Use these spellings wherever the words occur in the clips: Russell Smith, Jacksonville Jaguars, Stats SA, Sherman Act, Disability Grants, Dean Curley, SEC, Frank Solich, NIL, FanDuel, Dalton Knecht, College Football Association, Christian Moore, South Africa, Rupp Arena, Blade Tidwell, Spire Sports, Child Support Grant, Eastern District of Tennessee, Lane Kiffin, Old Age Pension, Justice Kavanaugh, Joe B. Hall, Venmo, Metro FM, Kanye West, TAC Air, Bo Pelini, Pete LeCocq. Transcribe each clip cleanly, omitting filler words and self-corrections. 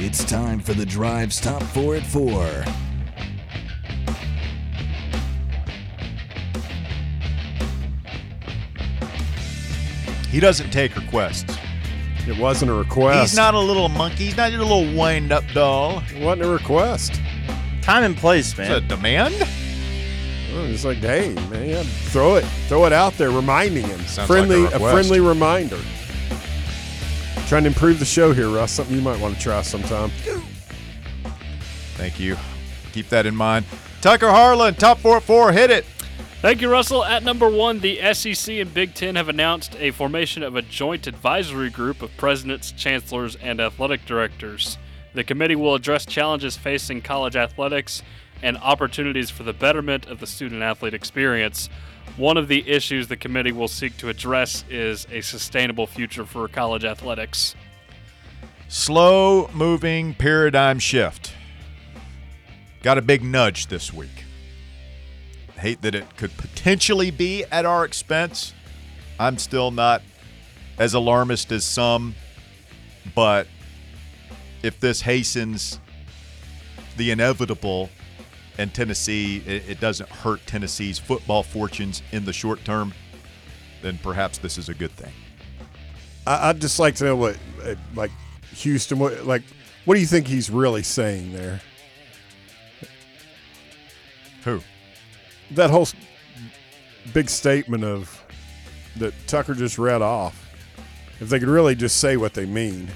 It's time for the Drive's Top 4 at 4. He doesn't take requests. It wasn't a request. He's not a little monkey. He's not your little wind-up doll. It wasn't a request. Time and place, man. It's a demand? Oh, it's like, dang, man, yeah, throw it. Throw it out there, reminding him. Sounds like a friendly reminder. I'm trying to improve the show here, Russ. Something you might want to try sometime. Thank you. Keep that in mind. Tucker Harlan, top 4-4, hit it. Thank you, Russell. At number one, the SEC and Big Ten have announced a formation of a joint advisory group of presidents, chancellors, and athletic directors. The committee will address challenges facing college athletics and opportunities for the betterment of the student-athlete experience. One of the issues the committee will seek to address is a sustainable future for college athletics. Slow-moving paradigm shift. Got a big nudge this week. Hate that it could potentially be at our expense. I'm still not as alarmist as some, but if this hastens the inevitable and Tennessee, it doesn't hurt Tennessee's football fortunes in the short term, then perhaps this is a good thing. I'd just like to know what, like Houston, what do you think he's really saying there? Who? That whole big statement of that Tucker just read off, if they could really just say what they mean.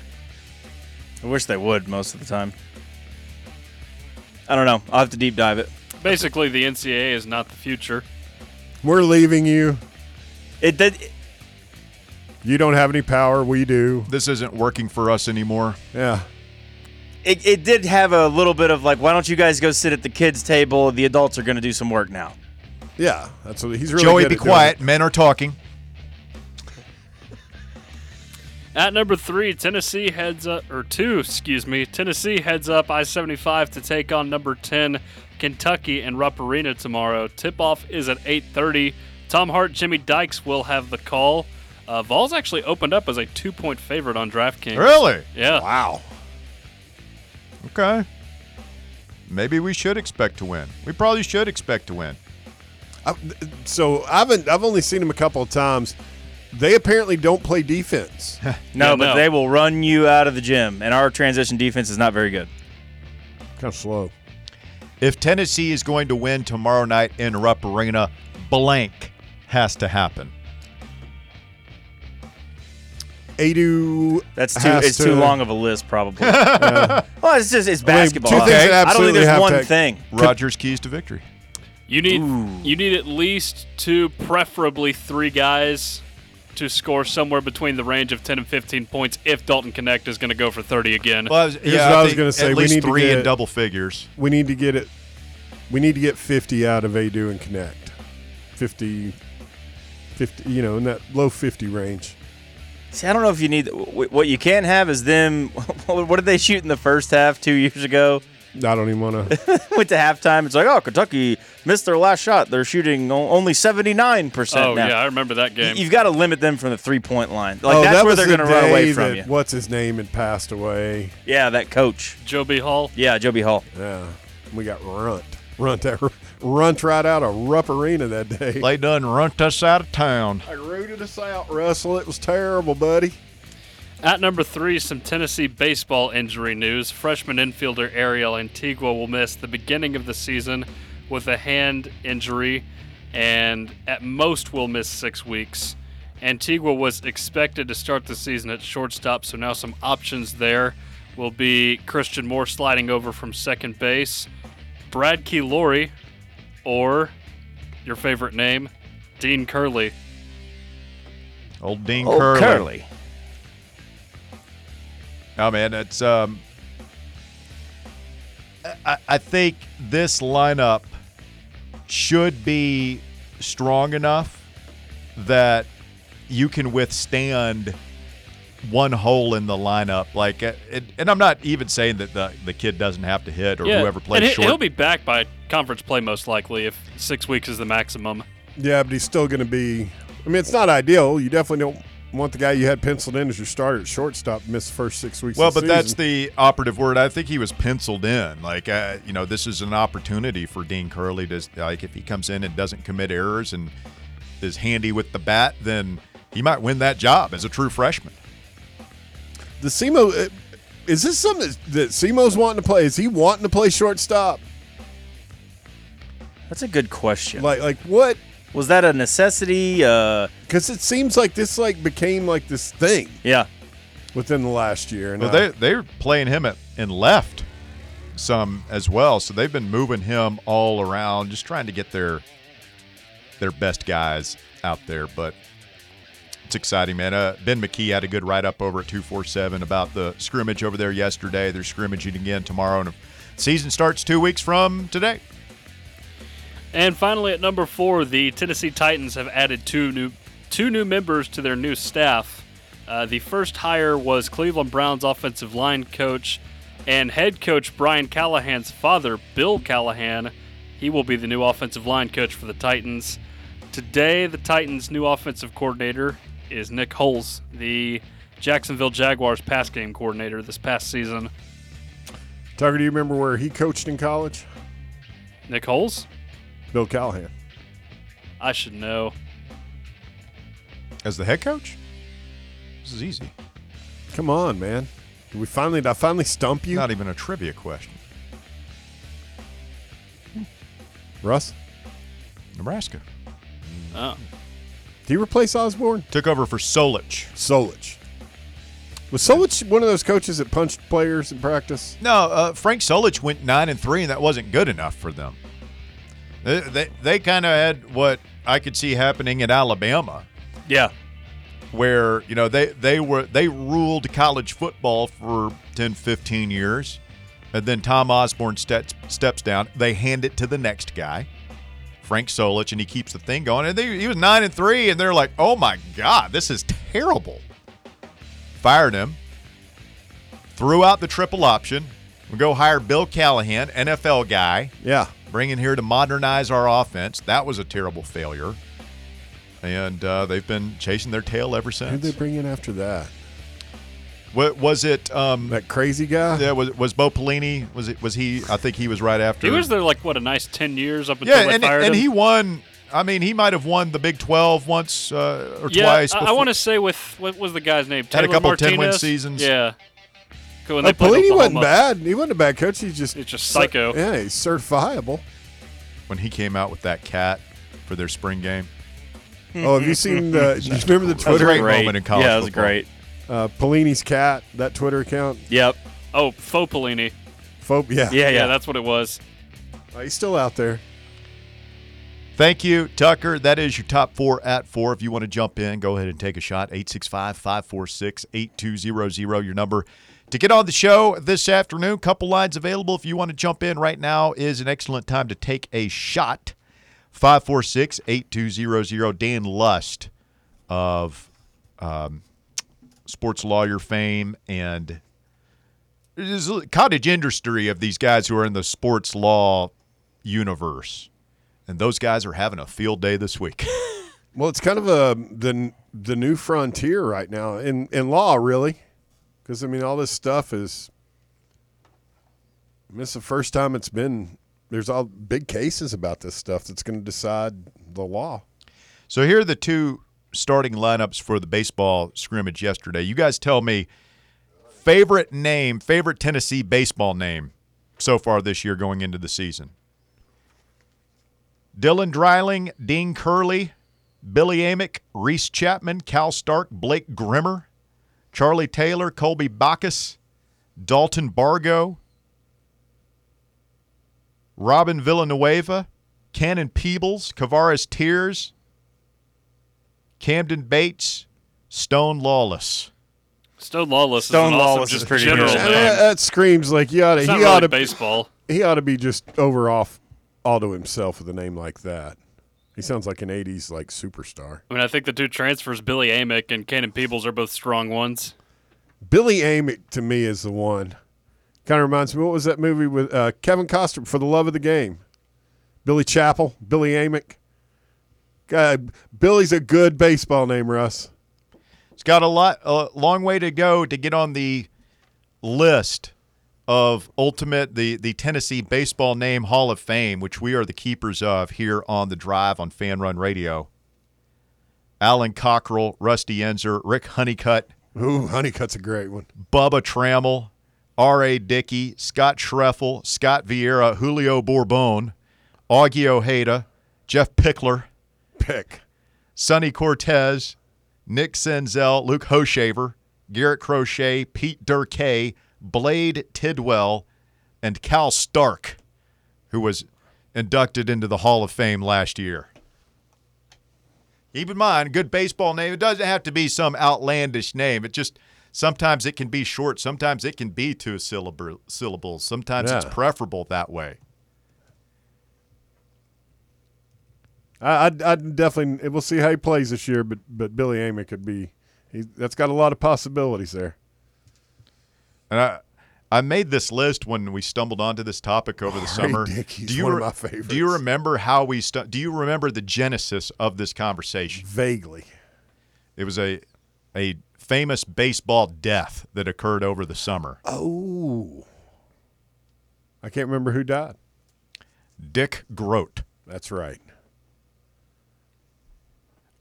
I wish they would most of the time. I don't know. I'll have to deep dive it. Basically, the NCAA is not the future. We're leaving you. You don't have any power. We do. This isn't working for us anymore. Yeah. It did have a little bit of like, why don't you guys go sit at the kids' table? The adults are going to do some work now. Yeah, that's what he's really. Joey, be quiet. Men are talking. At number three, Tennessee heads up I-75 to take on number 10 Kentucky in Rupp Arena tomorrow. Tip-off is at 8:30. Tom Hart, Jimmy Dykes will have the call. Vols actually opened up as a 2-point favorite on DraftKings. Really? Yeah. Wow. Okay. Maybe we should expect to win. We probably should expect to win. I've only seen them a couple of times. They apparently don't play defense. No, they will run you out of the gym, and our transition defense is not very good. Kind of slow. If Tennessee is going to win tomorrow night in Rupp Arena, blank has to happen. Adou. It's too long of a list, probably. Well, it's basketball. I don't think there's one thing. Rodgers' keys to victory. You need at least two, preferably three guys to score somewhere between the range of 10 and 15 points if Dalton Knecht is going to go for 30 again. Well, I was going to say. At least three in double figures. We need to get it. We need to get 50 out of Adou and Knecht. 50, in that low 50 range. See, I don't know if you need – what you can't have is them – what did they shoot in the first half 2 years ago? I don't even want to – went to halftime. It's like, oh, Kentucky missed their last shot. They're shooting only 79% now. Oh, yeah, I remember that game. You've got to limit them from the three-point line. Like, that's where they're going to run away from you. What's-his-name had passed away. Yeah, that coach. Joe B. Hall. Yeah, Joe B. Hall. Yeah, we got runt. Runt right out of Rupp Arena that day. They done runt us out of town. They rooted us out, Russell. It was terrible, buddy. At number three, some Tennessee baseball injury news. Freshman infielder Ariel Antigua will miss the beginning of the season with a hand injury and at most will miss 6 weeks. Antigua was expected to start the season at shortstop, so now some options there will be Christian Moore sliding over from second base, Brad Keylori, or your favorite name, Dean Curley. Old Dean Curley. Oh, man, it's I think this lineup should be strong enough that you can withstand one hole in the lineup, and I'm not even saying that the kid doesn't have to hit or whoever plays short. He'll be back by conference play most likely if 6 weeks is the maximum. Yeah, but he's still going to be. I mean, it's not ideal. You definitely don't want the guy you had penciled in as your starter at shortstop miss the first 6 weeks of the season. Well, but that's the operative word. I think he was penciled in. Like, you know, this is an opportunity for Dean Curley to, like, if he comes in and doesn't commit errors and is handy with the bat, then he might win that job as a true freshman. The SEMO, is this something that SEMO's wanting to play? Is he wanting to play shortstop? That's a good question. Like what? Was that a necessity? Because it seems like this became this thing. Yeah. Within the last year. And well, they're playing him in left some as well. So they've been moving him all around, just trying to get their best guys out there. But it's exciting, man. Ben McKee had a good write-up over at 247 about the scrimmage over there yesterday. They're scrimmaging again tomorrow. And the season starts 2 weeks from today. And finally, at number 4, the Tennessee Titans have added two new members to their new staff. The first hire was Cleveland Browns offensive line coach and head coach Brian Callahan's father, Bill Callahan. He will be the new offensive line coach for the Titans. Today, the Titans' new offensive coordinator is Nick Holz, the Jacksonville Jaguars pass game coordinator this past season. Tucker, do you remember where he coached in college? Nick Holz? Bill Callahan. I should know. As the head coach? This is easy. Come on, man. Did I finally stump you? Not even a trivia question. Russ? Nebraska. Oh. Did he replace Osborne? Took over for Solich. Was Solich one of those coaches that punched players in practice? No, Frank Solich went 9-3, and that wasn't good enough for them. They kind of had what I could see happening at Alabama. Yeah. Where, you know, they ruled college football for 10, 15 years. And then Tom Osborne steps down. They hand it to the next guy, Frank Solich, and he keeps the thing going. And he was 9-3, and they're like, oh, my God, this is terrible. Fired him. Threw out the triple option. We'll go hire Bill Callahan, NFL guy. Yeah. Bring in here to modernize our offense. That was a terrible failure. And they've been chasing their tail ever since. Who did they bring in after that? What was it? That crazy guy? Yeah, was Bo Pelini? Was he? I think he was right after. He was there a nice 10 years up until they fired him. And he won. I mean, he might have won the Big 12 once or twice. I want to say with what was the guy's name? Taylor had a couple Martinez? 10-win seasons. Yeah. Pelini wasn't bad. He wasn't a bad coach. It's just psycho. Yeah, he's certifiable. When he came out with that cat for their spring game. Oh, have you seen the? Do you remember the Twitter moment in college? Yeah, it was great. Pelini's cat, that Twitter account. Yep. Oh, faux Pelini. Yeah, that's what it was. He's still out there. Thank you, Tucker. That is your top 4 at 4. If you want to jump in, go ahead and take a shot. 865-546-8200, your number. To get on the show this afternoon, couple lines available. If you want to jump in right now is an excellent time to take a shot. 546-8200, Dan Lust of sports lawyer fame and cottage industry of these guys who are in the sports law universe. And those guys are having a field day this week. Well, it's kind of the new frontier right now in law, really. Because, I mean, all this stuff is – it's the first time it's been – there's all big cases about this stuff that's going to decide the law. So here are the two starting lineups for the baseball scrimmage yesterday. You guys tell me favorite Tennessee baseball name so far this year going into the season. Dylan Dreiling, Dean Curley, Billy Amick, Reese Chapman, Cal Stark, Blake Grimmer, Charlie Taylor, Colby Bacchus, Dalton Bargo, Robin Villanueva, Cannon Peebles, Kavaris Tears, Camden Bates, Stone Lawless. Stone Lawless is pretty good. That screams like he ought to baseball. He ought to be just over off all to himself with a name like that. He sounds like an 80s, superstar. I mean, I think the two transfers, Billy Amick and Cannon Peebles, are both strong ones. Billy Amick, to me, is the one. Kind of reminds me, what was that movie with Kevin Costner, For the Love of the Game? Billy Chappell, Billy Amick. Billy's a good baseball name, Russ. It's got a long way to go to get on the list of ultimate, the Tennessee Baseball Name Hall of Fame, which we are the keepers of here on The Drive on Fan Run Radio. Alan Cockrell, Rusty Enzer, Rick Honeycutt. Ooh, Honeycutt's a great one. Bubba Trammell, R.A. Dickey, Scott Schreffel, Scott Vieira, Julio Bourbon, Augie Ojeda, Jeff Pickler, Sonny Cortez, Nick Senzel, Luke Hoshaver, Garrett Crochet, Pete Durkay, Blade Tidwell, and Cal Stark, who was inducted into the Hall of Fame last year. Keep in mind, good baseball name. It doesn't have to be some outlandish name. It just, sometimes it can be short. Sometimes it can be two syllables. Sometimes it's preferable that way. I definitely, we'll see how he plays this year, but Billy Amick could be, that's got a lot of possibilities there. And I made this list when we stumbled onto this topic over the summer. One of my favorites. Do you remember how we do you remember the genesis of this conversation? Vaguely. It was a famous baseball death that occurred over the summer. Oh. I can't remember who died. Dick Grote. That's right.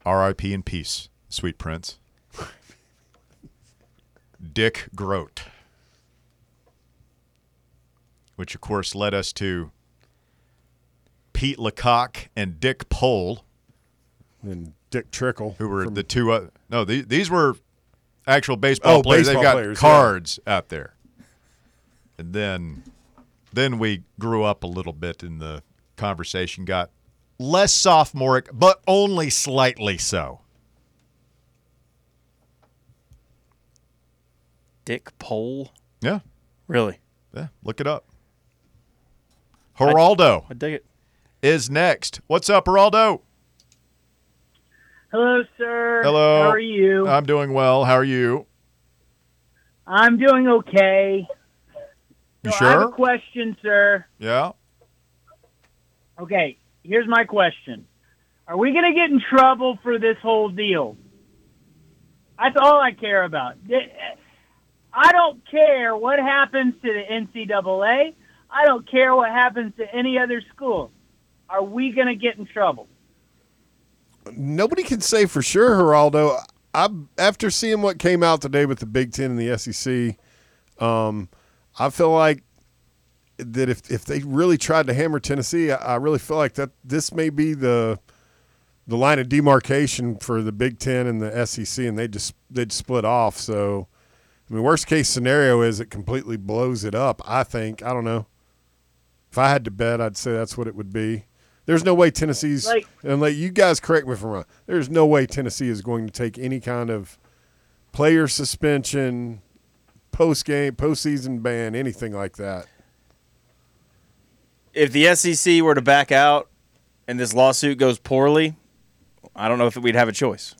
R.I.P. in peace, sweet prince. Dick Grote. Which, of course, led us to Pete LeCocq and Dick Pohl. And Dick Trickle. Who were the two other. No, these were actual baseball players. Baseball They've got cards out there. And then we grew up a little bit, and the conversation got less sophomoric, but only slightly so. Dick Pohl? Yeah. Really? Yeah, look it up. Geraldo I dig it. Is next. What's up, Geraldo? Hello, sir. Hello. How are you? I'm doing well. How are you? I'm doing okay. You sure? I have a question, sir. Yeah. Okay, here's my question. Are we going to get in trouble for this whole deal? That's all I care about. I don't care what happens to the NCAA. I don't care what happens to any other school. Are we going to get in trouble? Nobody can say for sure, Geraldo. After seeing what came out today with the Big Ten and the SEC, I feel like that if they really tried to hammer Tennessee, I really feel like that this may be the line of demarcation for the Big Ten and the SEC, and they'd split off. So, I mean, worst case scenario is it completely blows it up, I think. I don't know. If I had to bet, I'd say that's what it would be. There's no way Tennessee's – and you guys correct me if I'm wrong. There's no way Tennessee is going to take any kind of player suspension, post-game, postseason ban, anything like that. If the SEC were to back out and this lawsuit goes poorly, I don't know if we'd have a choice.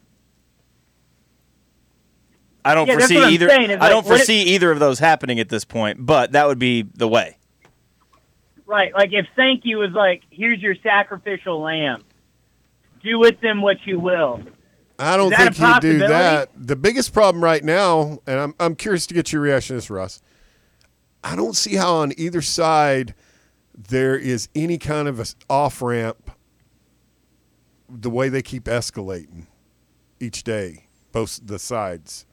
I don't foresee either. I don't foresee either of those happening at this point, but that would be the way. Right, if thank you is here's your sacrificial lamb. Do with them what you will. I don't think he'd do that. The biggest problem right now, and I'm curious to get your reaction to this, Russ. I don't see how on either side there is any kind of an off-ramp the way they keep escalating each day, both the sides.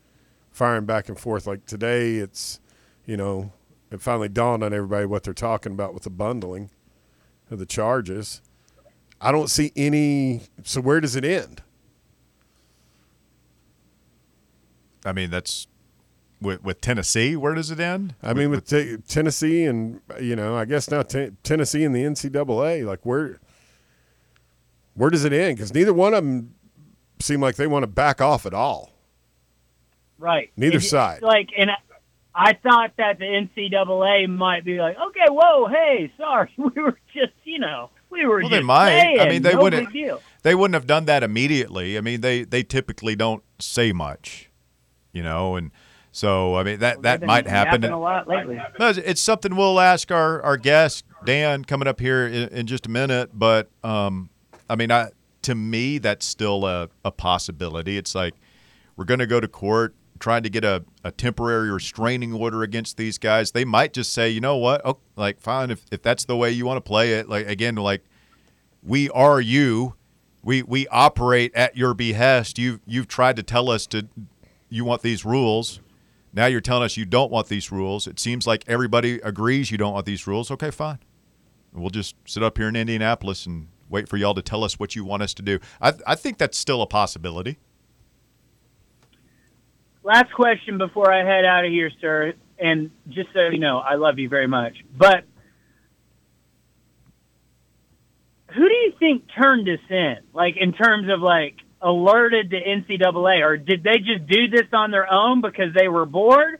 Firing back and forth. Today, it's, it finally dawned on everybody what they're talking about with the bundling of the charges. I don't see any. So where does it end? I mean, that's with Tennessee. Where does it end? I mean, with Tennessee and, I guess now Tennessee and the NCAA. Where does it end? Because neither one of them seem like they want to back off at all. Right. Neither side. And I thought that the NCAA might be okay, whoa, hey, sorry, we were just, we were just. Well, they might. Saying, I mean, they wouldn't. They wouldn't have done that immediately. I mean, they typically don't say much, and so I mean that might happen. A lot lately. It's something we'll ask our guest Dan coming up here in just a minute. But I mean, to me, that's still a possibility. It's We're going to go to court trying to get a temporary restraining order against these guys. They might just say, you know what, oh, like, fine, if that's the way you want to play it. Like, again, like, we are you. We operate at your behest. You've tried to tell us you want these rules. Now you're telling us you don't want these rules. It seems like everybody agrees you don't want these rules. Okay, fine. We'll just sit up here in Indianapolis and wait for y'all to tell us what you want us to do. I think that's still a possibility. Last question before I head out of here, sir. And just so you know, I love you very much. But who do you think turned this in? Like, in terms of, like, alerted to NCAA, or did they just do this on their own because they were bored?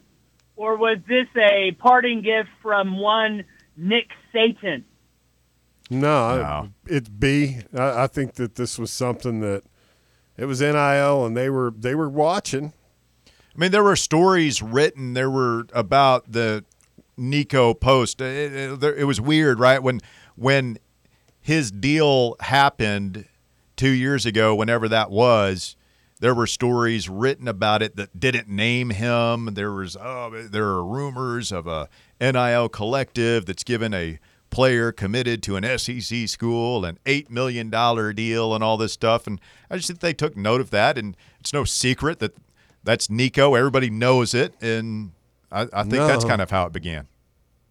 Or was this a parting gift from one Nick Satan? No. It's B. I think that this was something that it was NIL and they were watching. I mean, there were stories written. There were about the Nico post. It was weird, right? When his deal happened 2 years ago, whenever that was, there were stories written about it that didn't name him. There are rumors of a NIL collective that's given a player committed to an SEC school an $8 million deal and all this stuff. And I just think they took note of that. And it's no secret that that's Nico. Everybody knows it. And I think that's kind of how it began.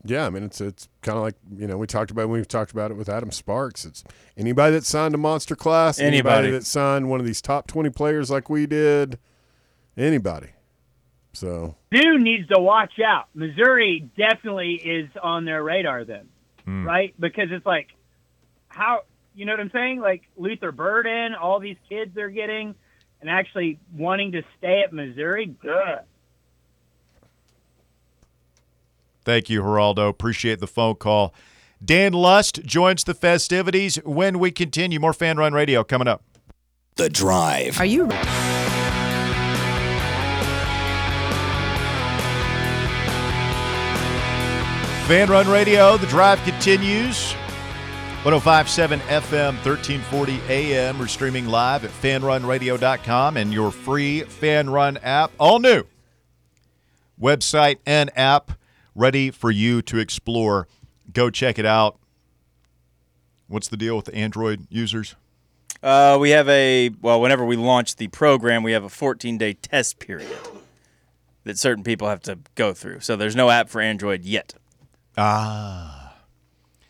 Yeah, I mean, it's kind of like, you know, we've talked about it with Adam Sparks. It's anybody that signed a monster class, anybody that signed one of these top 20 players like we did, anybody. So Duke needs to watch out. Missouri definitely is on their radar then, right? Because it's like, how, you know what I'm saying? Like Luther Burden, all these kids they're getting, and actually wanting to stay at Missouri. Good. Thank you, Geraldo. Appreciate the phone call. Dan Lust joins the festivities when we continue. More Fan Run Radio coming up. The Drive. Are you ready? Fan Run Radio, The Drive continues. 105.7 FM, 1340 AM. We're streaming live at fanrunradio.com and your free Fan Run app. All new website and app. Ready for you to explore. Go check it out. What's the deal with the Android users? We have whenever we launch the program, we have a 14-day test period that certain people have to go through. So there's no app for Android yet. Ah.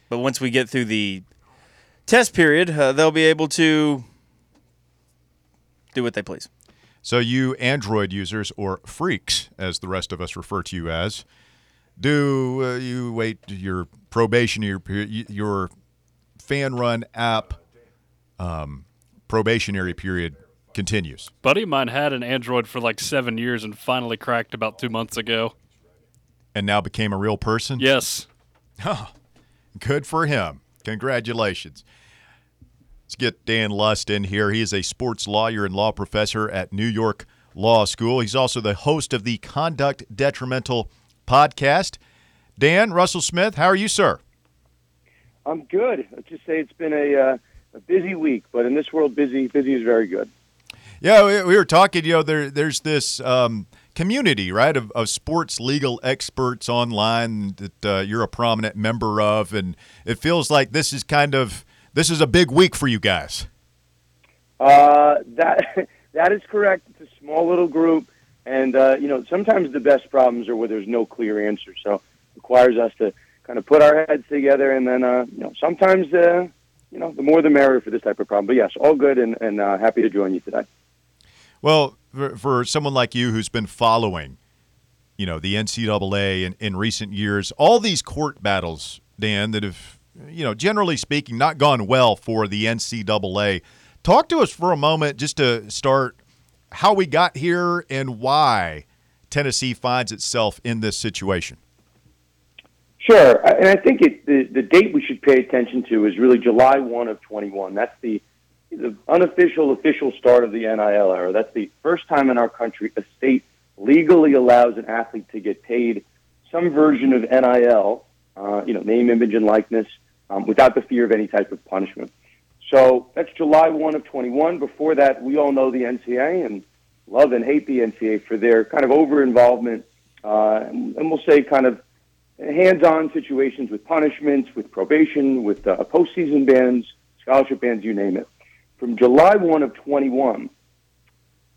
But once we get through the test period, they'll be able to do what they please. So you Android users, or freaks, as the rest of us refer to you as, do you wait your probation, your Fan Run app probationary period continues? Buddy of mine had an Android for like 7 years and finally cracked about 2 months ago. And now became a real person? Yes. Oh, good for him. Congratulations. Let's get Dan Lust in here. He is a sports lawyer and law professor at New York Law School. He's also the host of the Conduct Detrimental podcast. Dan, Russell Smith, how are you, sir? I'm good. I'll just say it's been a busy week, but in this world, busy is very good. Yeah, we were talking, you know, there's this community, right, of sports legal experts online that you're a prominent member of, and it feels like this is a big week for you guys. That is correct. It's a small little group. And, you know, sometimes the best problems are where there's no clear answer. So it requires us to kind of put our heads together. And then, you know, sometimes, you know, the more the merrier for this type of problem. But, yes, all good and happy to join you today. Well, for someone like you who's been following, you know, the NCAA in recent years, all these court battles, Dan, that have, you know, generally speaking, not gone well for the NCAA. Talk to us for a moment just to start how we got here and why Tennessee finds itself in this situation. Sure. And I think the date we should pay attention to is really July 1 of 21. That's the unofficial, official start of the NIL era. That's the first time in our country a state legally allows an athlete to get paid some version of NIL, you know, name, image, and likeness, without the fear of any type of punishment. So that's July 1 of 21. Before that, we all know the NCAA, and love and hate the NCAA for their kind of over-involvement, and we'll say kind of hands-on situations with punishments, with probation, with postseason bans, scholarship bans, you name it. From July 1 of 21,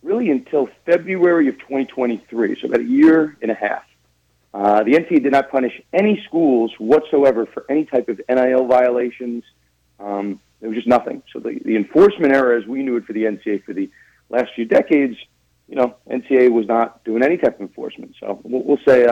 really until February of 2023, so about a year and a half, the NCAA did not punish any schools whatsoever for any type of NIL violations. It was just nothing. So the enforcement era, as we knew it for the NCAA for the last few decades, you know, NCAA was not doing any type of enforcement. So we'll say,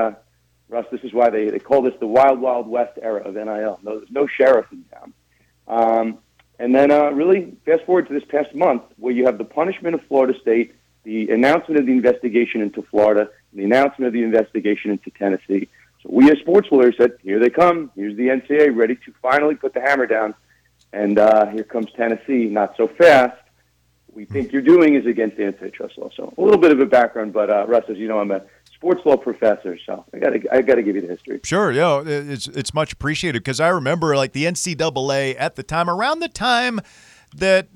Russ, this is why they call this the wild, wild west era of NIL. No, there's no sheriff in town. And then really fast forward to this past month where you have the punishment of Florida State, the announcement of the investigation into Florida, and the announcement of the investigation into Tennessee. So we as sports lawyers said, here they come. Here's the NCAA ready to finally put the hammer down. And here comes Tennessee, not so fast. What we think you're doing is against antitrust law. So a little bit of a background, but Russ, as you know, I'm a sports law professor, so I gotta give you the history. Sure, yeah, it's much appreciated because I remember like the NCAA at the time, around the time that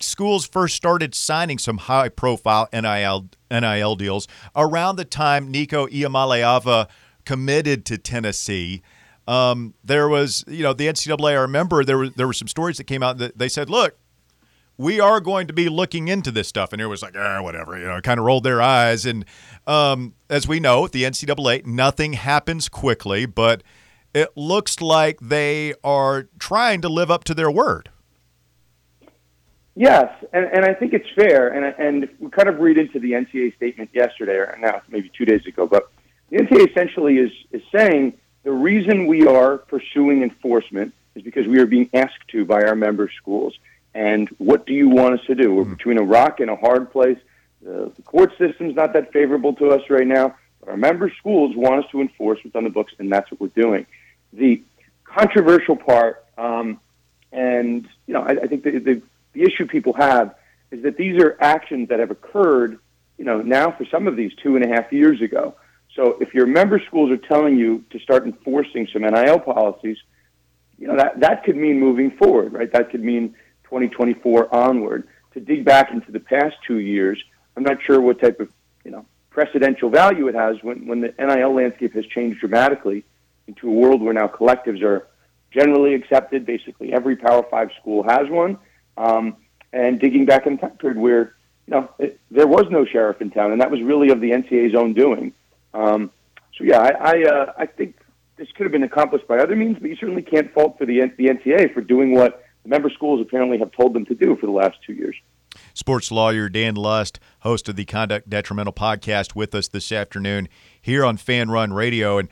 schools first started signing some high-profile NIL deals, around the time Nico Iamaleava committed to Tennessee. There was, you know, the NCAA, I remember there were some stories that came out that they said, look, we are going to be looking into this stuff. And it was like, whatever, you know, kind of rolled their eyes. And as we know, the NCAA, nothing happens quickly, but it looks like they are trying to live up to their word. Yes, and I think it's fair. And we kind of read into the NCAA statement yesterday, or now maybe 2 days ago, but the NCAA essentially is saying, the reason we are pursuing enforcement is because we are being asked to by our member schools. And what do you want us to do? We're between a rock and a hard place. The court system's not that favorable to us right now, but our member schools want us to enforce what's on the books, and that's what we're doing. The controversial part, and you know, I think the issue people have is that these are actions that have occurred, you know, now for some of these 2.5 years ago. So if your member schools are telling you to start enforcing some NIL policies, you know, that could mean moving forward, right? That could mean 2024 onward. To dig back into the past 2 years, I'm not sure what type of, you know, precedential value it has when the NIL landscape has changed dramatically into a world where now collectives are generally accepted. Basically, every Power 5 school has one. And digging back in the time period where, you know, there was no sheriff in town, and that was really of the NCAA's own doing. So yeah, I think this could have been accomplished by other means, but you certainly can't fault for the NCAA for doing what the member schools apparently have told them to do for the last 2 years. Sports lawyer Dan Lust, host of the Conduct Detrimental podcast, with us this afternoon here on Fan Run Radio. And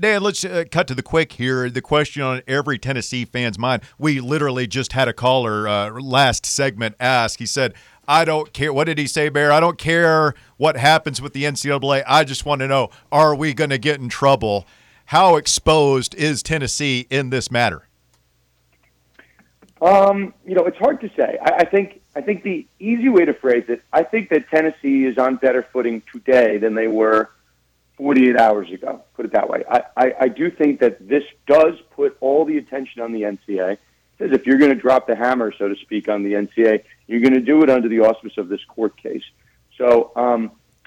Dan, let's cut to the quick here. The question on every Tennessee fan's mind. We literally just had a caller last segment ask. He said, I don't care. What did he say, Bear? I don't care what happens with the NCAA. I just want to know, are we going to get in trouble? How exposed is Tennessee in this matter? You know, it's hard to say. I think the easy way to phrase it, I think that Tennessee is on better footing today than they were 48 hours ago. Put it that way. I do think that this does put all the attention on the NCAA. It says if you're going to drop the hammer, so to speak, on the NCAA, you're going to do it under the auspice of this court case. So,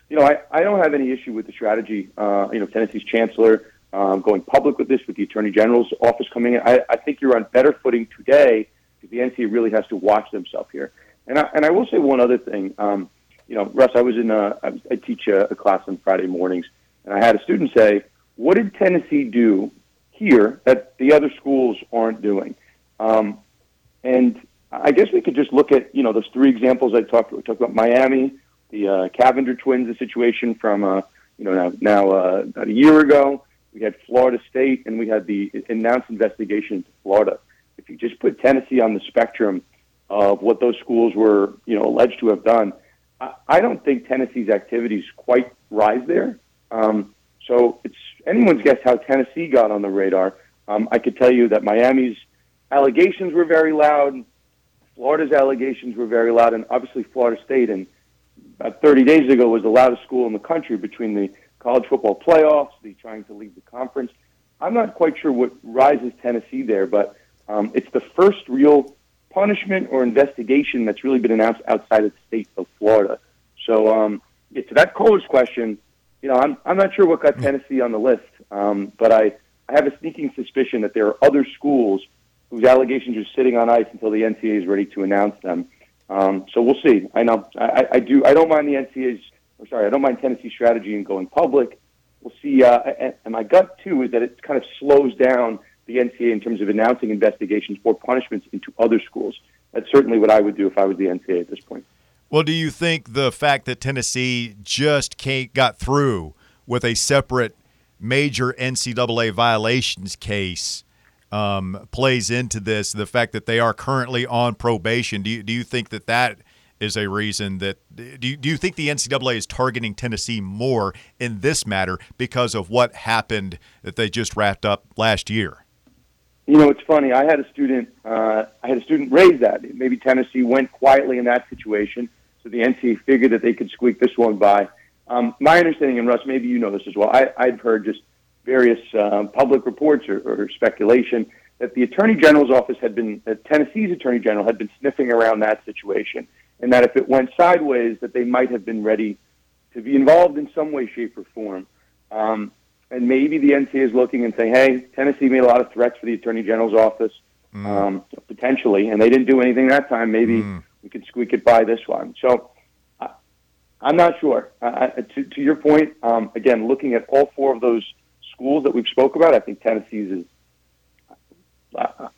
you know, I don't have any issue with the strategy, you know, Tennessee's chancellor going public with this, with the attorney general's office coming in. I think you're on better footing today because the NCAA really has to watch themselves here. And I will say one other thing. You know, Russ, I teach a class on Friday mornings, and I had a student say, what did Tennessee do here that the other schools aren't doing? And I guess we could just look at, you know, those three examples I talked about. We talked about Miami, the Cavender twins, the situation from, you know, now about a year ago. We had Florida State, and we had the announced investigation into Florida. If you just put Tennessee on the spectrum of what those schools were, you know, alleged to have done, I don't think Tennessee's activities quite rise there. So it's anyone's guess how Tennessee got on the radar. I could tell you that Miami's allegations were very loud. Florida's allegations were very loud, and obviously Florida State, and about 30 days ago, was the loudest school in the country between the college football playoffs, the trying to leave the conference. I'm not quite sure what rises Tennessee there, but it's the first real punishment or investigation that's really been announced outside of the state of Florida. So to that college question, you know, I'm not sure what got Tennessee on the list, but I have a sneaking suspicion that there are other schools whose allegations are sitting on ice until the NCAA is ready to announce them. So we'll see. I know I don't mind the NCAA's. I'm sorry, I don't mind Tennessee's strategy in going public. We'll see. And my gut too is that it kind of slows down the NCAA in terms of announcing investigations or punishments into other schools. That's certainly what I would do if I was the NCAA at this point. Well, do you think the fact that Tennessee just got through with a separate major NCAA violations case plays into this, the fact that they are currently on probation? Do you think that is a reason that – do you think the NCAA is targeting Tennessee more in this matter because of what happened that they just wrapped up last year? You know, it's funny. I had a student raise that. Maybe Tennessee went quietly in that situation, so the NCAA figured that they could squeak this one by. My understanding, and Russ, maybe you know this as well, I've heard just various public reports or speculation that the Attorney General's office that Tennessee's Attorney General had been sniffing around that situation, and that if it went sideways, that they might have been ready to be involved in some way, shape, or form. And maybe the NCAA is looking and saying, hey, Tennessee made a lot of threats for the Attorney General's office, potentially, and they didn't do anything that time. Maybe we could squeak it by this one. So I'm not sure. To your point, again, looking at all four of those schools that we've spoke about, I think Tennessee's is,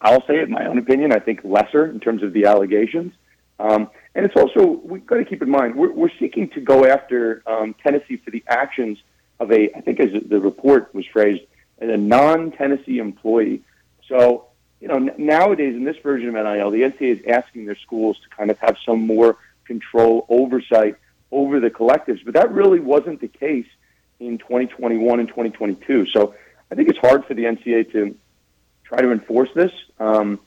I'll say it in my own opinion, I think lesser in terms of the allegations. And it's also, we've got to keep in mind, we're seeking to go after Tennessee for the actions of a, I think as the report was phrased, as a non-Tennessee employee. So, you know, nowadays in this version of NIL, the NCAA is asking their schools to kind of have some more control, oversight over the collectives. But that really wasn't the case in 2021 and 2022. So I think it's hard for the NCAA to try to enforce this. You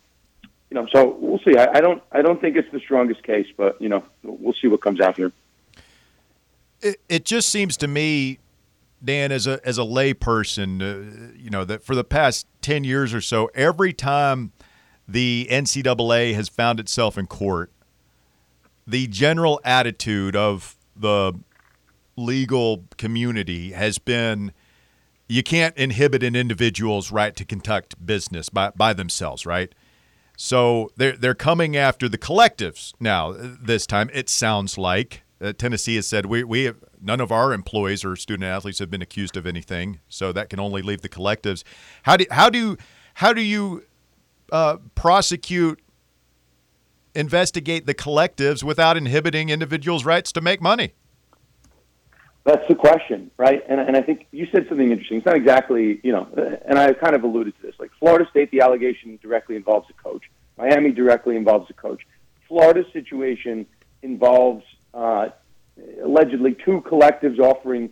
know, so we'll see. I don't think it's the strongest case, but, you know, we'll see what comes out here. It just seems to me, Dan, as a lay person, you know, that for the past 10 years or so, every time the NCAA has found itself in court, the general attitude of the legal community has been, you can't inhibit an individual's right to conduct business by themselves, right? So they're coming after the collectives now. This time, it sounds like Tennessee has said we have. None of our employees or student-athletes have been accused of anything, so that can only leave the collectives. How do you investigate the collectives without inhibiting individuals' rights to make money? That's the question, right? And I think you said something interesting. It's not exactly, you know, and I kind of alluded to this. Like Florida State, the allegation directly involves a coach. Miami directly involves a coach. Florida's situation involves allegedly two collectives offering,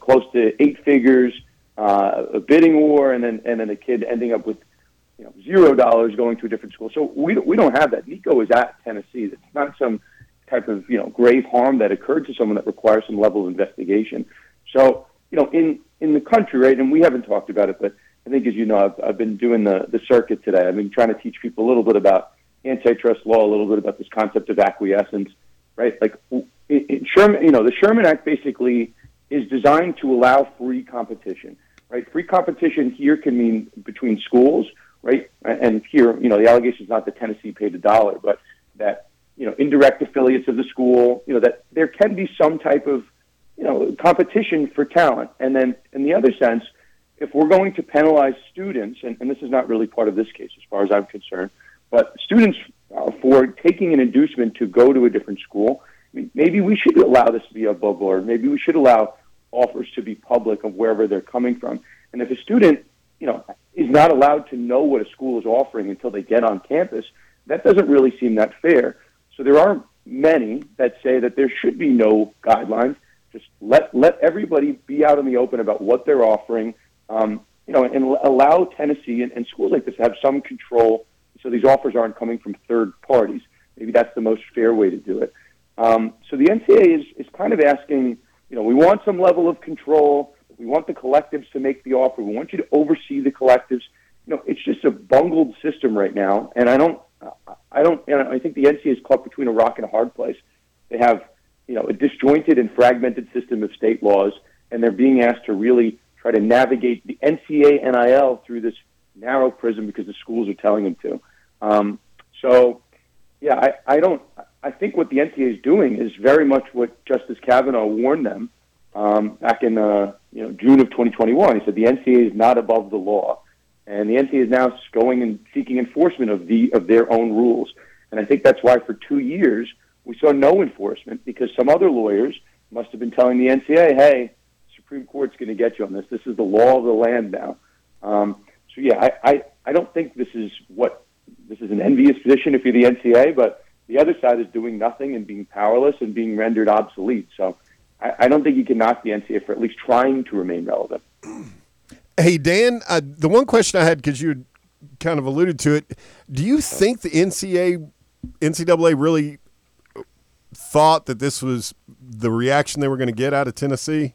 close to eight figures, a bidding war, and then a kid ending up with, you know, $0 going to a different school. So we don't have that. Nico is at Tennessee. It's not some type of, you know, grave harm that occurred to someone that requires some level of investigation. So, you know, in the country, right, and we haven't talked about it, but I think, as you know, I've been doing the circuit today. I've been trying to teach people a little bit about antitrust law, a little bit about this concept of acquiescence. Right, like Sherman, you know, the Sherman Act basically is designed to allow free competition. Right, free competition here can mean between schools, right? And here, you know, the allegation is not that Tennessee paid $1, but that, you know, indirect affiliates of the school, you know, that there can be some type of, you know, competition for talent. And then, in the other sense, if we're going to penalize students, and this is not really part of this case, as far as I'm concerned, but students for taking an inducement to go to a different school, I mean, maybe we should allow this to be above board. Maybe we should allow offers to be public of wherever they're coming from. And if a student, you know, is not allowed to know what a school is offering until they get on campus, that doesn't really seem that fair. So there are many that say that there should be no guidelines. Just let everybody be out in the open about what they're offering, you know, and allow Tennessee and schools like this to have some control. So these offers aren't coming from third parties. Maybe that's the most fair way to do it. So the NCAA is kind of asking, you know, we want some level of control. We want the collectives to make the offer. We want you to oversee the collectives. You know, it's just a bungled system right now. And I think the NCAA is caught between a rock and a hard place. They have a disjointed and fragmented system of state laws, and they're being asked to really try to navigate the NCAA NIL through this narrow prism because the schools are telling them to. I think what the NCAA is doing is very much what Justice Kavanaugh warned them back in June of 2021. He said the NCAA is not above the law, and the NCAA is now going and seeking enforcement of their own rules. And I think that's why for 2 years we saw no enforcement, because some other lawyers must have been telling the NCAA, "Hey, Supreme Court's going to get you on this. This is the law of the land now." I don't think this is an envious position if you're the NCAA, but the other side is doing nothing and being powerless and being rendered obsolete. So I don't think you can knock the NCAA for at least trying to remain relevant. Hey, Dan, the one question I had, because you had kind of alluded to it, do you think the NCAA really thought that this was the reaction they were going to get out of Tennessee?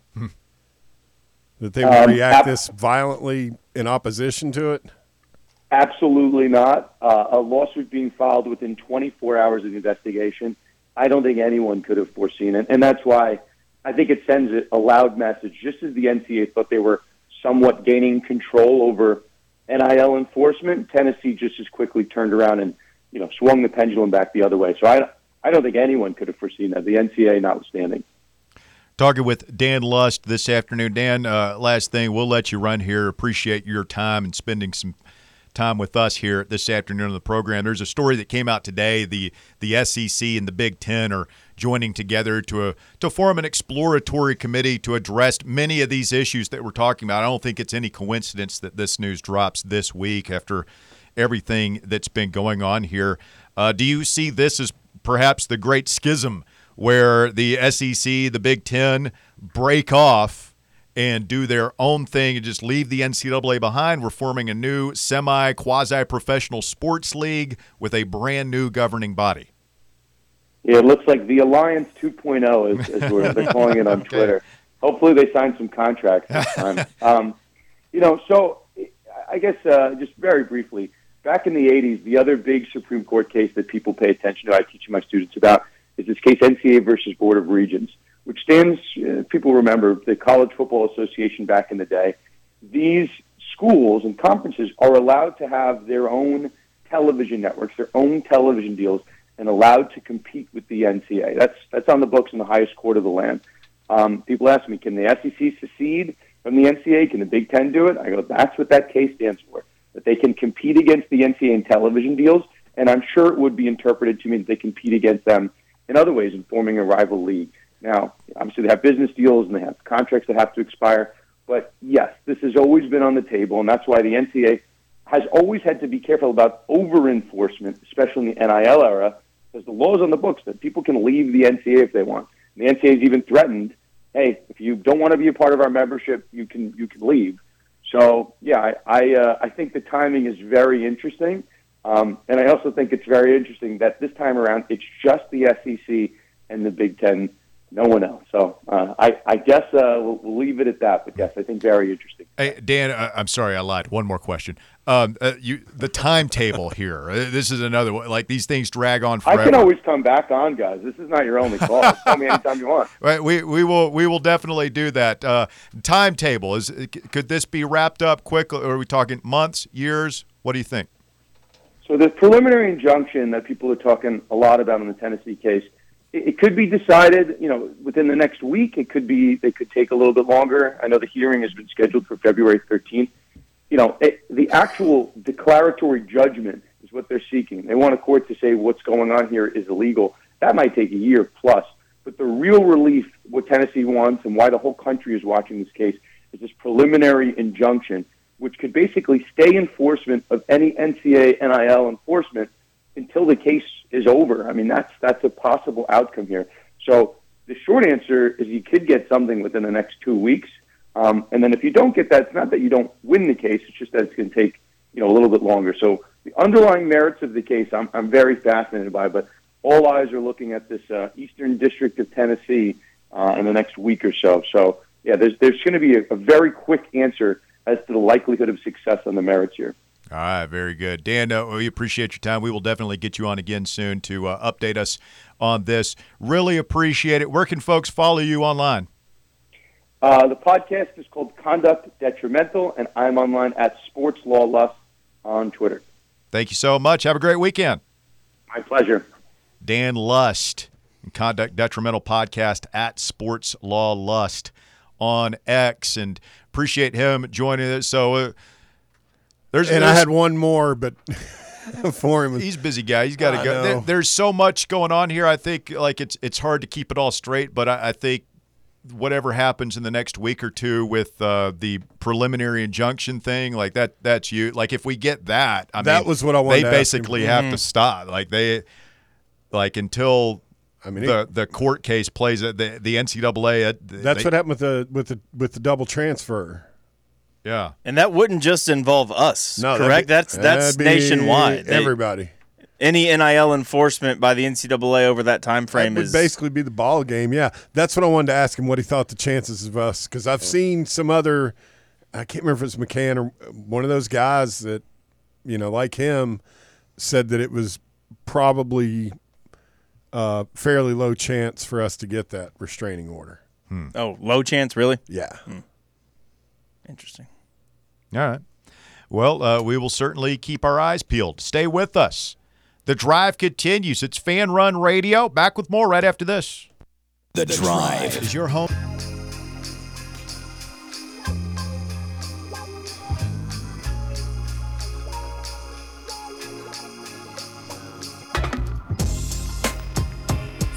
That they would react this violently in opposition to it? Absolutely not. A lawsuit being filed within 24 hours of the investigation, I don't think anyone could have foreseen it. And that's why I think it sends a loud message. Just as the NCAA thought they were somewhat gaining control over NIL enforcement, Tennessee just as quickly turned around and swung the pendulum back the other way. So I don't think anyone could have foreseen that, the NCAA notwithstanding. Talking with Dan Lust this afternoon. Dan, last thing, we'll let you run here. Appreciate your time and spending some time with us here this afternoon on the program. There's a story that came out today. The SEC and the Big Ten are joining together to form an exploratory committee to address many of these issues that we're talking about. I don't think it's any coincidence that this news drops this week after everything that's been going on here. Do you see this as perhaps the great schism where the SEC, the Big Ten, break off and do their own thing and just leave the NCAA behind? We're forming a new semi-quasi-professional sports league with a brand-new governing body. Yeah, it looks like the Alliance 2.0 is they're calling it on okay. Twitter. Hopefully they sign some contracts this time. So I guess just very briefly, back in the 80s, the other big Supreme Court case that people pay attention to, I teach my students about, is this case NCAA versus Board of Regents, which stands, people remember, the College Football Association back in the day. These schools and conferences are allowed to have their own television networks, their own television deals, and allowed to compete with the NCAA. That's on the books in the highest court of the land. People ask me, can the SEC secede from the NCAA? Can the Big Ten do it? I go, that's what that case stands for, that they can compete against the NCAA in television deals, and I'm sure it would be interpreted to mean that they compete against them in other ways in forming a rival league. Now, obviously, they have business deals and they have contracts that have to expire. But, yes, this has always been on the table, and that's why the NCAA has always had to be careful about over-enforcement, especially in the NIL era, because the law is on the books that people can leave the NCAA if they want. And the NCAA has even threatened, hey, if you don't want to be a part of our membership, you can leave. So, yeah, I think the timing is very interesting. And I also think it's very interesting that this time around it's just the SEC and the Big Ten, no one else. So I guess we'll leave it at that. But yes, I think very interesting. Hey, Dan, I'm sorry I lied. One more question. The timetable here. This is another one. Like, these things drag on forever. I can always come back on, guys. This is not your only call. Call me anytime you want. Right, we will definitely do that. Timetable is. Could this be wrapped up quickly? Are we talking months, years? What do you think? So the preliminary injunction that people are talking a lot about in the Tennessee case, it could be decided, within the next week. It could be they could take a little bit longer. I know the hearing has been scheduled for February 13th. The actual declaratory judgment is what they're seeking. They want a court to say what's going on here is illegal. That might take a year plus. But the real relief, what Tennessee wants and why the whole country is watching this case, is this preliminary injunction, which could basically stay enforcement of any NCAA NIL enforcement until the case is over. I mean, that's a possible outcome here. So the short answer is you could get something within the next 2 weeks. And then if you don't get that, it's not that you don't win the case. It's just that it's going to take, a little bit longer. So the underlying merits of the case, I'm very fascinated by, but all eyes are looking at this Eastern District of Tennessee in the next week or so. So yeah, there's going to be a very quick answer as to the likelihood of success on the merits here. All right, very good. Dan, we appreciate your time. We will definitely get you on again soon to update us on this. Really appreciate it. Where can folks follow you online? The podcast is called Conduct Detrimental, and I'm online at Sports Law Lust on Twitter. Thank you so much. Have a great weekend. My pleasure. Dan Lust, Conduct Detrimental podcast at Sports Law Lust on X, and appreciate him joining us. So I had one more, but for him, he's a busy guy. He's got to go. There's so much going on here. I think like it's hard to keep it all straight, but I think whatever happens in the next week or two with the preliminary injunction thing, like that's you. Like if we get that, that was what I wanted. They basically have to stop. Like until. I mean, the court case plays the NCAA. That's what happened with the double transfer. Yeah, and that wouldn't just involve us, correct? That's nationwide. Everybody. Any NIL enforcement by the NCAA over that time frame would basically be the ball game. Yeah, that's what I wanted to ask him. What he thought the chances of us, because I've seen some other, I can't remember if it's McCann or one of those guys that, like him, said that it was probably fairly low chance for us to get that restraining order. Oh, low chance, really? Yeah. Interesting. All right. Well, we will certainly keep our eyes peeled. Stay with us. The Drive continues. It's Fan Run Radio. Back with more right after this. The Drive is your home.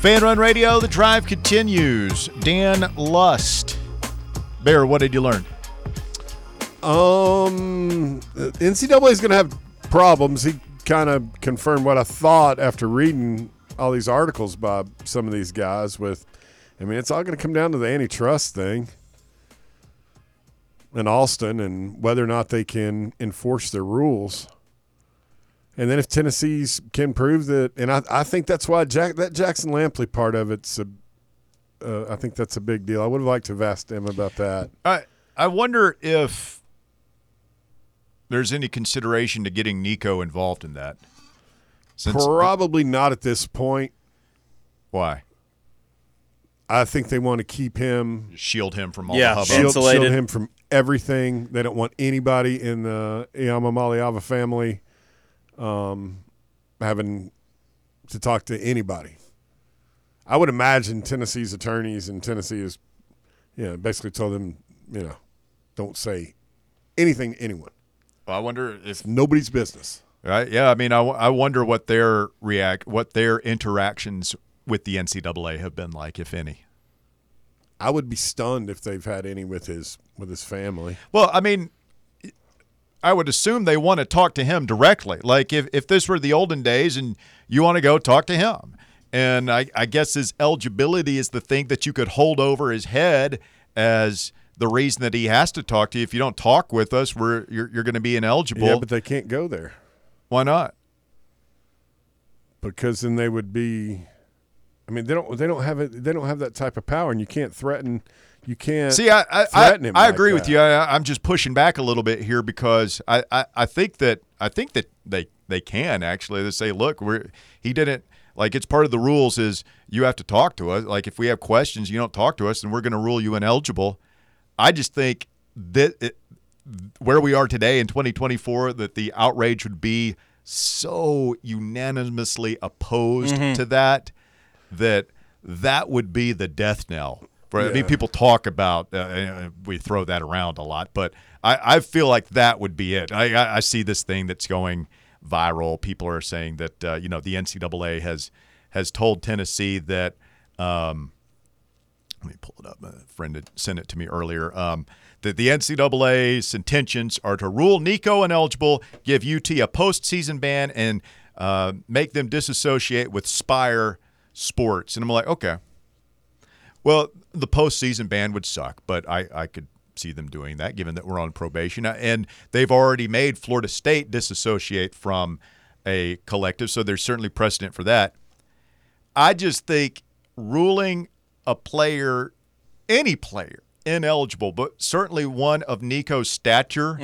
Fan Run Radio, The Drive continues. Dan Lust. Bear, what did you learn? NCAA is going to have problems. He kind of confirmed what I thought after reading all these articles by some of these guys it's all going to come down to the antitrust thing in Austin and whether or not they can enforce their rules. And then if Tennessee's can prove that, and I think that's why that Jackson Lampley part of it's I think that's a big deal. I would have liked to have asked him about that. I wonder if there's any consideration to getting Nico involved in that. Probably not at this point. Why? I think they want to keep him. Shield him from all the hubbub. Shield him from everything. They don't want anybody in the Iamaleava family having to talk to anybody. I would imagine Tennessee's attorneys in Tennessee is basically told them, don't say anything to anyone. Well, I wonder if nobody's business. Right? Yeah, I wonder what their interactions with the NCAA have been like, if any. I would be stunned if they've had any with his family. Well, I would assume they want to talk to him directly. Like if this were the olden days and you want to go talk to him. And I guess his eligibility is the thing that you could hold over his head as the reason that he has to talk to you. If you don't talk with us, you're going to be ineligible. Yeah, but they can't go there. Why not? Because then they would be. They don't have that type of power, and you can't threaten. You can't. See, threaten him. I agree with you. I'm just pushing back a little bit here because I think that they can actually. They say, look, he didn't. Like, it's part of the rules is you have to talk to us. Like, if we have questions, you don't talk to us, then we're going to rule you ineligible. I just think that where we are today in 2024, that the outrage would be so unanimously opposed to that would be the death knell. People talk about we throw that around a lot, but I feel like that would be it. I see this thing that's going viral. People are saying that the NCAA has told Tennessee that. Let me pull it up. My friend had sent it to me earlier. That the NCAA's intentions are to rule Nico ineligible, give UT a postseason ban, and make them disassociate with Spire Sports. And I'm like, okay. Well, the postseason ban would suck, but I could see them doing that given that we're on probation. And they've already made Florida State disassociate from a collective, so there's certainly precedent for that. I just think ruling a player, any player, ineligible, but certainly one of Nico's stature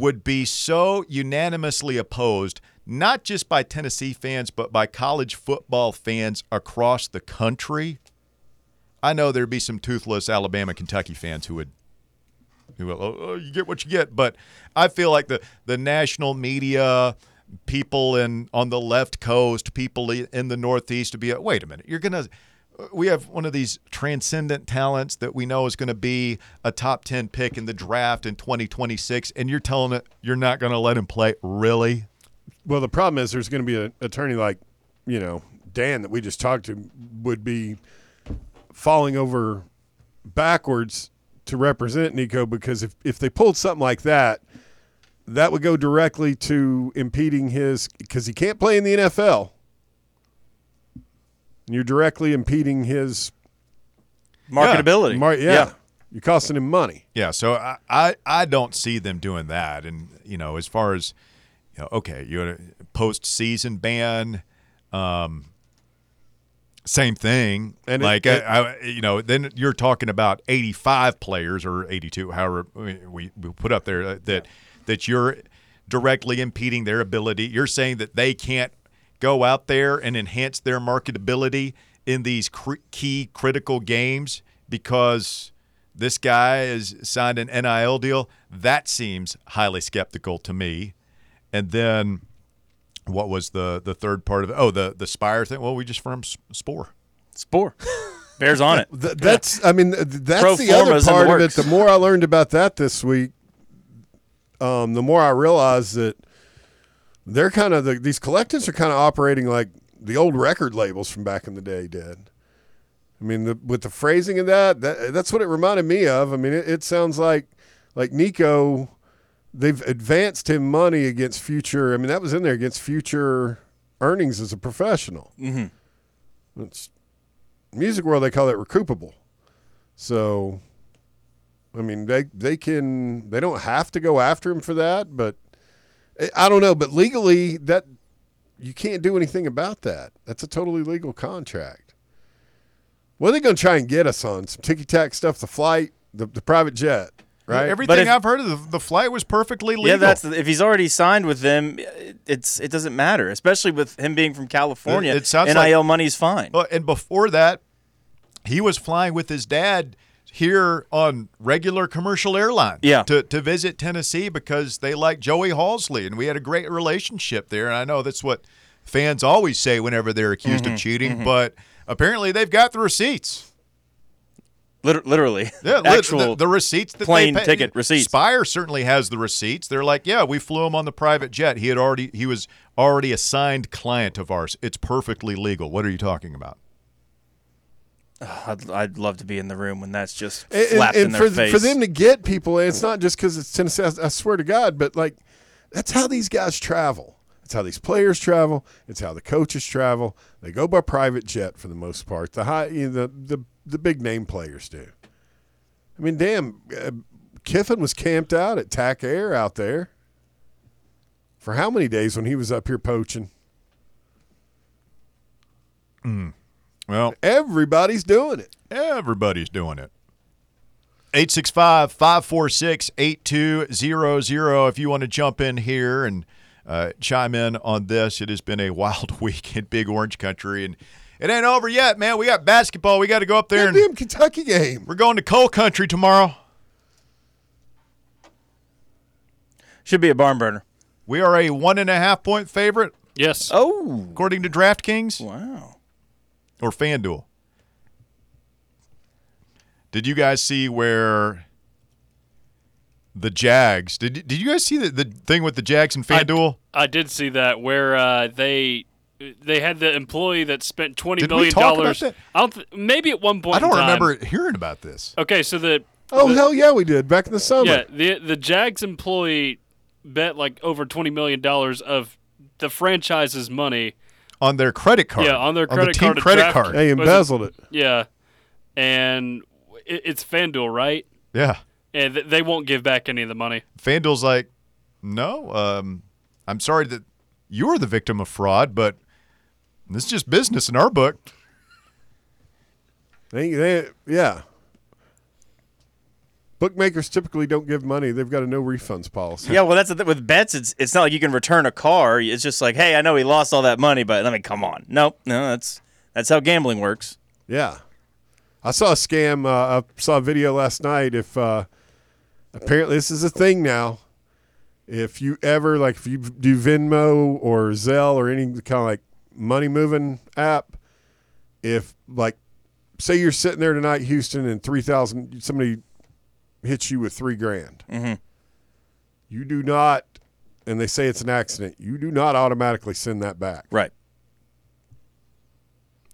would be so unanimously opposed, not just by Tennessee fans, but by college football fans across the country. I know there'd be some toothless Alabama, Kentucky fans who would oh, you get what you get. But I feel like the national media, people on the left coast, people in the Northeast would be, wait a minute, we have one of these transcendent talents that we know is going to be a top 10 pick in the draft in 2026, and you're telling it you're not going to let him play? Really? Well, the problem is there's going to be an attorney like, Dan that we just talked to would be falling over backwards to represent Nico, because if they pulled something like that, that would go directly to impeding because he can't play in the NFL. You're directly impeding his marketability. You're costing him money. Yeah, so I don't see them doing that. And, as far as, okay, you had a postseason ban, same thing. And then you're talking about 85 players or 82, however we put up there, that you're directly impeding their ability. You're saying that they can't go out there and enhance their marketability in these key critical games because this guy has signed an NIL deal. That seems highly skeptical to me. And then what was the third part of it? Oh, the Spire thing. Well, we just firmed Spore. Spore. Bears on it. That's the other part of it. The more I learned about that this week, the more I realized that they're kind of these collectives are kind of operating like the old record labels from back in the day did. I mean, with the phrasing of that's what it reminded me of. I mean, it sounds like Nico, they've advanced him money against future. I mean, that was in there against future earnings as a professional. Mm-hmm. It's music world, they call that recoupable. So, I mean, they don't have to go after him for that, but. I don't know, but legally, that you can't do anything about that. That's a totally legal contract. What are they going to try and get us on? Some ticky-tack stuff, the flight, the private jet, right? Yeah, everything I've heard of, the flight was perfectly legal. Yeah, if he's already signed with them, it doesn't matter, especially with him being from California. It sounds NIL money's fine. And before that, he was flying with his dad here on regular commercial airline to visit Tennessee because they like Joey Halsley, and we had a great relationship there. And I know that's what fans always say whenever they're accused of cheating, but apparently they've got the receipts. Literally. Yeah, actual the receipts that plane they pay. Ticket receipts. Spire certainly has the receipts. They're like, yeah, we flew him on the private jet. He was already a signed client of ours. It's perfectly legal. What are you talking about? I'd love to be in the room when that's just flapped in their face. For them to get people, and it's not just because it's Tennessee, I swear to God, but that's how these guys travel. It's how these players travel. It's how the coaches travel. They go by private jet for the most part. The big name players do. I mean, damn, Kiffin was camped out at TAC Air out there for how many days when he was up here poaching? Well, everybody's doing it. 865-546-8200 if you want to jump in here and chime in on this. It has been a wild week in Big Orange Country, and it ain't over yet, man. We got basketball. We got to go up there. Damn Kentucky game. We're going to Coal Country tomorrow. Should be a barn burner. We are a 1.5-point favorite. Yes. Oh. According to DraftKings. Wow. Or FanDuel. Did you guys see where the Jags? Did you guys see the thing with the Jags and FanDuel? I did see that where they had the employee that spent $20 million. Maybe at one point I don't remember hearing about this. Okay, so hell yeah, we did back in the summer. Yeah, the Jags employee bet like over $20 million of the franchise's money. On their credit card. Yeah, on their credit card. They embezzled it. Yeah. And it's FanDuel, right? Yeah. And they won't give back any of the money. FanDuel's like, no, I'm sorry that you're the victim of fraud, but this is just business in our book. They Bookmakers typically don't give money. They've got a no refunds policy. Yeah, well, that's the thing with bets. It's not like you can return a car. It's just like, hey, I know he lost all that money, but I mean, come on. No, that's how gambling works. Yeah, I saw a scam. I saw a video last night. If apparently this is a thing now. If you ever if you do Venmo or Zelle or any kind of money moving app, if say you're sitting there tonight, Houston, and somebody hits you with $3,000. Mm-hmm. You do not, and they say it's an accident, you do not automatically send that back. Right.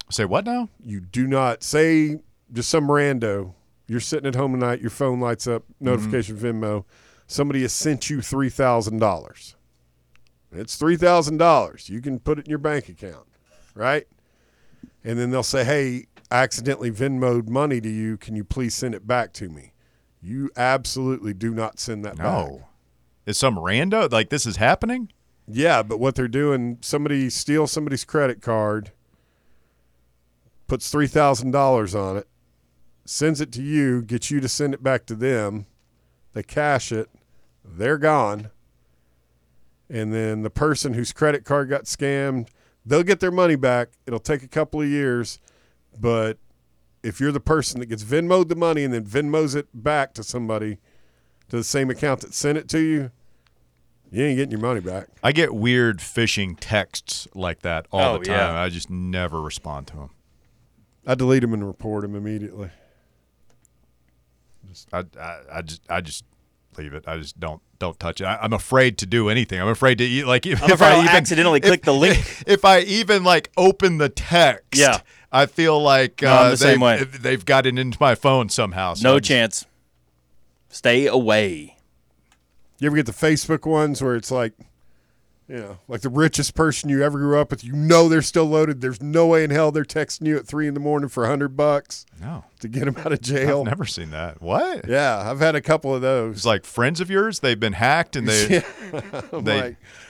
Say what now? You do not. Say just some rando. You're sitting at home tonight, your phone lights up, notification Venmo. Somebody has sent you $3,000. It's $3,000. You can put it in your bank account, right? And then they'll say, hey, I accidentally Venmo'd money to you. Can you please send it back to me? You absolutely do not send that back. No. Is some rando? This is happening? Yeah, but what they're doing, somebody steals somebody's credit card, puts $3,000 on it, sends it to you, gets you to send it back to them. They cash it. They're gone. And then the person whose credit card got scammed, they'll get their money back. It'll take a couple of years, but if you're the person that gets Venmo'd the money and then Venmo's it back to somebody, to the same account that sent it to you, you ain't getting your money back. I get weird phishing texts like that all the time. Yeah. I just never respond to them. I delete them and report them immediately. I just leave it. I just don't touch it. I'm afraid to do anything. I'm afraid to eat. Accidentally click the link. If I even open the text, yeah. I feel like they've gotten into my phone somehow. So no chance. Stay away. You ever get the Facebook ones where it's the richest person you ever grew up with? They're still loaded. There's no way in hell they're texting you at 3 a.m. for $100. No, to get them out of jail. I've never seen that. What? Yeah, I've had a couple of those. It's friends of yours, they've been hacked, and they,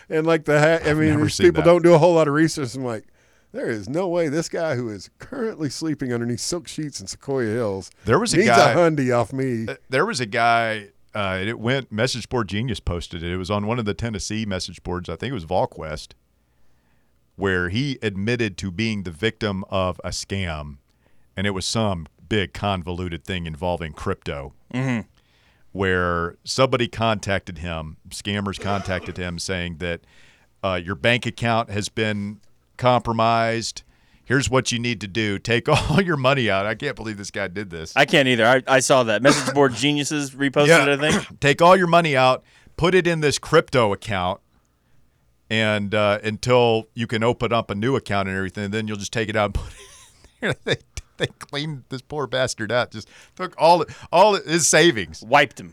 these people don't do a whole lot of research. I'm like, there is no way this guy who is currently sleeping underneath silk sheets in Sequoia Hills needs a hundy off me. There was a guy, Message Board Genius posted it. It was on one of the Tennessee message boards, I think it was VolQuest, where he admitted to being the victim of a scam, and it was some big convoluted thing involving crypto, where somebody contacted him, scammers contacted him saying that your bank account has been compromised. Here's what you need to do. Take all your money out. I can't believe this guy did this. I can't either. I saw that. Message Board Geniuses reposted it, I think. Take all your money out, put it in this crypto account, and until you can open up a new account and everything, and then you'll just take it out and put it in there. They cleaned this poor bastard out. Just took all his savings. Wiped him.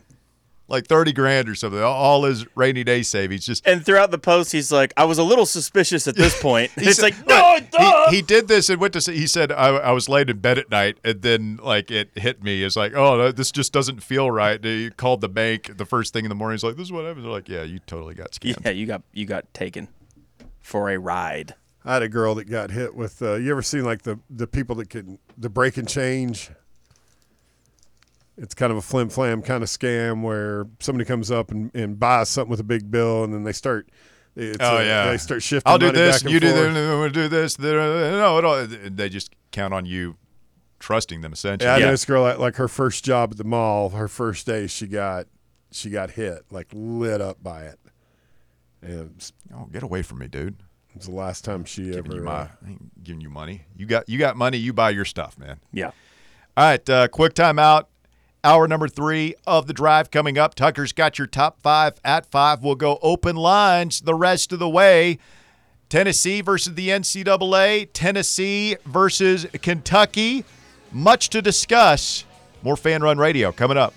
$30,000 or something, all his rainy day savings. And throughout the post, he's like, I was a little suspicious at this point. He did this and went to say, he said, I was laid in bed at night, and then it hit me. It's this just doesn't feel right. He called the bank the first thing in the morning. He's like, this is what happens. They're like, yeah, you totally got scammed. Yeah, you got taken for a ride. I had a girl that got hit with, you ever seen the people that can, the break and change? It's kind of a flim-flam kind of scam where somebody comes up and buys something with a big bill, and then they start they start shifting money back and forth. I'll do this, you do this, we'll do this. They just count on you trusting them, essentially. Yeah, I know this girl, her first job at the mall, her first day, she got hit, lit up by it. And get away from me, dude. It was the last time I ain't giving you money. You got money, you buy your stuff, man. Yeah. All right, quick timeout. Hour number 3 of The Drive coming up. Tucker's got your top 5 at 5. We'll go open lines the rest of the way. Tennessee versus the NCAA. Tennessee versus Kentucky. Much to discuss. More Fan Run Radio coming up.